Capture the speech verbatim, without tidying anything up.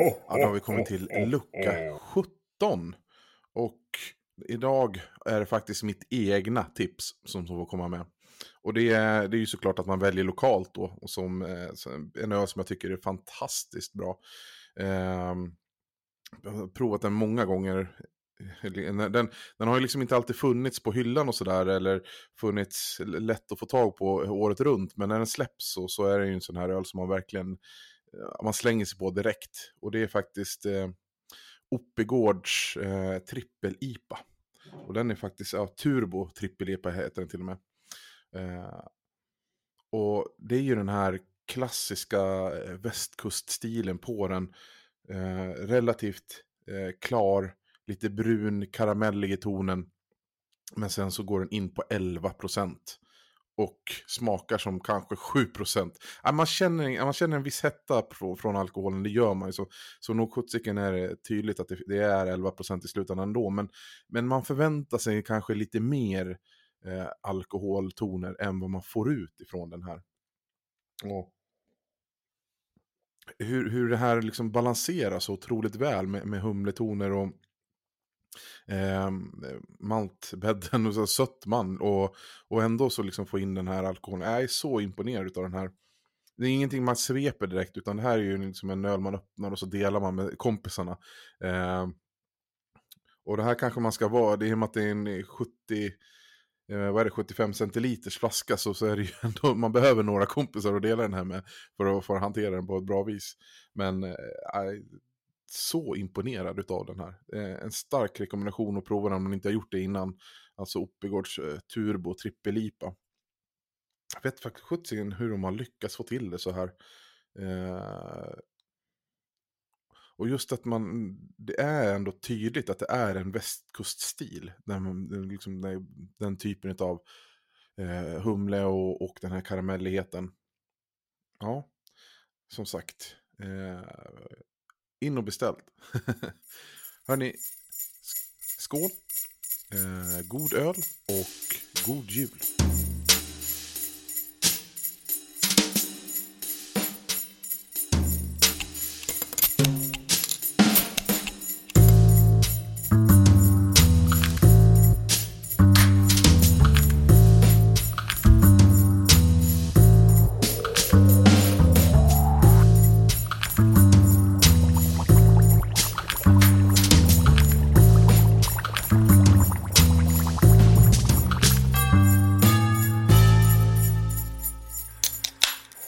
Ja, då har vi kommit till lucka sjutton. Och idag är det faktiskt mitt egna tips som får komma med. Och det är, det är ju såklart att man väljer lokalt då. Och som, en öl som jag tycker är fantastiskt bra. Jag har provat den många gånger. Den, den har ju liksom inte alltid funnits på hyllan och sådär. Eller funnits lätt att få tag på året runt. Men när den släpps så, så är det ju en sån här öl som man verkligen... Man slänger sig på direkt. Och det är faktiskt eh, Oppigårds eh, Triple I P A. Och den är faktiskt, ja, Thurbo Triple I P A heter den till och med. Eh, och det är ju den här klassiska västkuststilen på den. Eh, relativt eh, klar, lite brun, karamellig i tonen. Men sen så går den in på elva procent. Och smakar som kanske sju procent. Man känner, man känner en viss hetta från alkoholen, det gör man ju. Så, så nog sjuttsiken är det tydligt att det, det är elva procent i slutändan ändå. Men, men man förväntar sig kanske lite mer eh, alkoholtoner än vad man får ut ifrån den här. Och hur, hur det här liksom balanseras så otroligt väl med, med humletoner och... Eh, maltbädden och så sötman och, och ändå så liksom få in den här alkoholen. Jag är så imponerad av den här. Det är ingenting man sveper direkt, utan det här är ju liksom en öl man öppnar och så delar man med kompisarna. eh, och det här kanske man ska vara, det är ju att det är en sjuttio eh, vad är det, sjuttiofem centiliters flaska, så, så är det ju ändå, man behöver några kompisar att dela den här med för att få hantera den på ett bra vis. Men eh, så imponerad utav den här. Eh, en stark rekommendation att prova den om man inte har gjort det innan. Alltså Oppigårds eh, Thurbo Triple I P A. Jag vet faktiskt sjuttsingen hur de har lyckats få till det så här. Eh, och just att man, det är ändå tydligt att det är en västkuststil. Där man, liksom, där, den typen av eh, humle och, och den här karamelligheten. Ja, som sagt. Eh, In och beställt. Hörrni, skål, eh, god öl och god jul.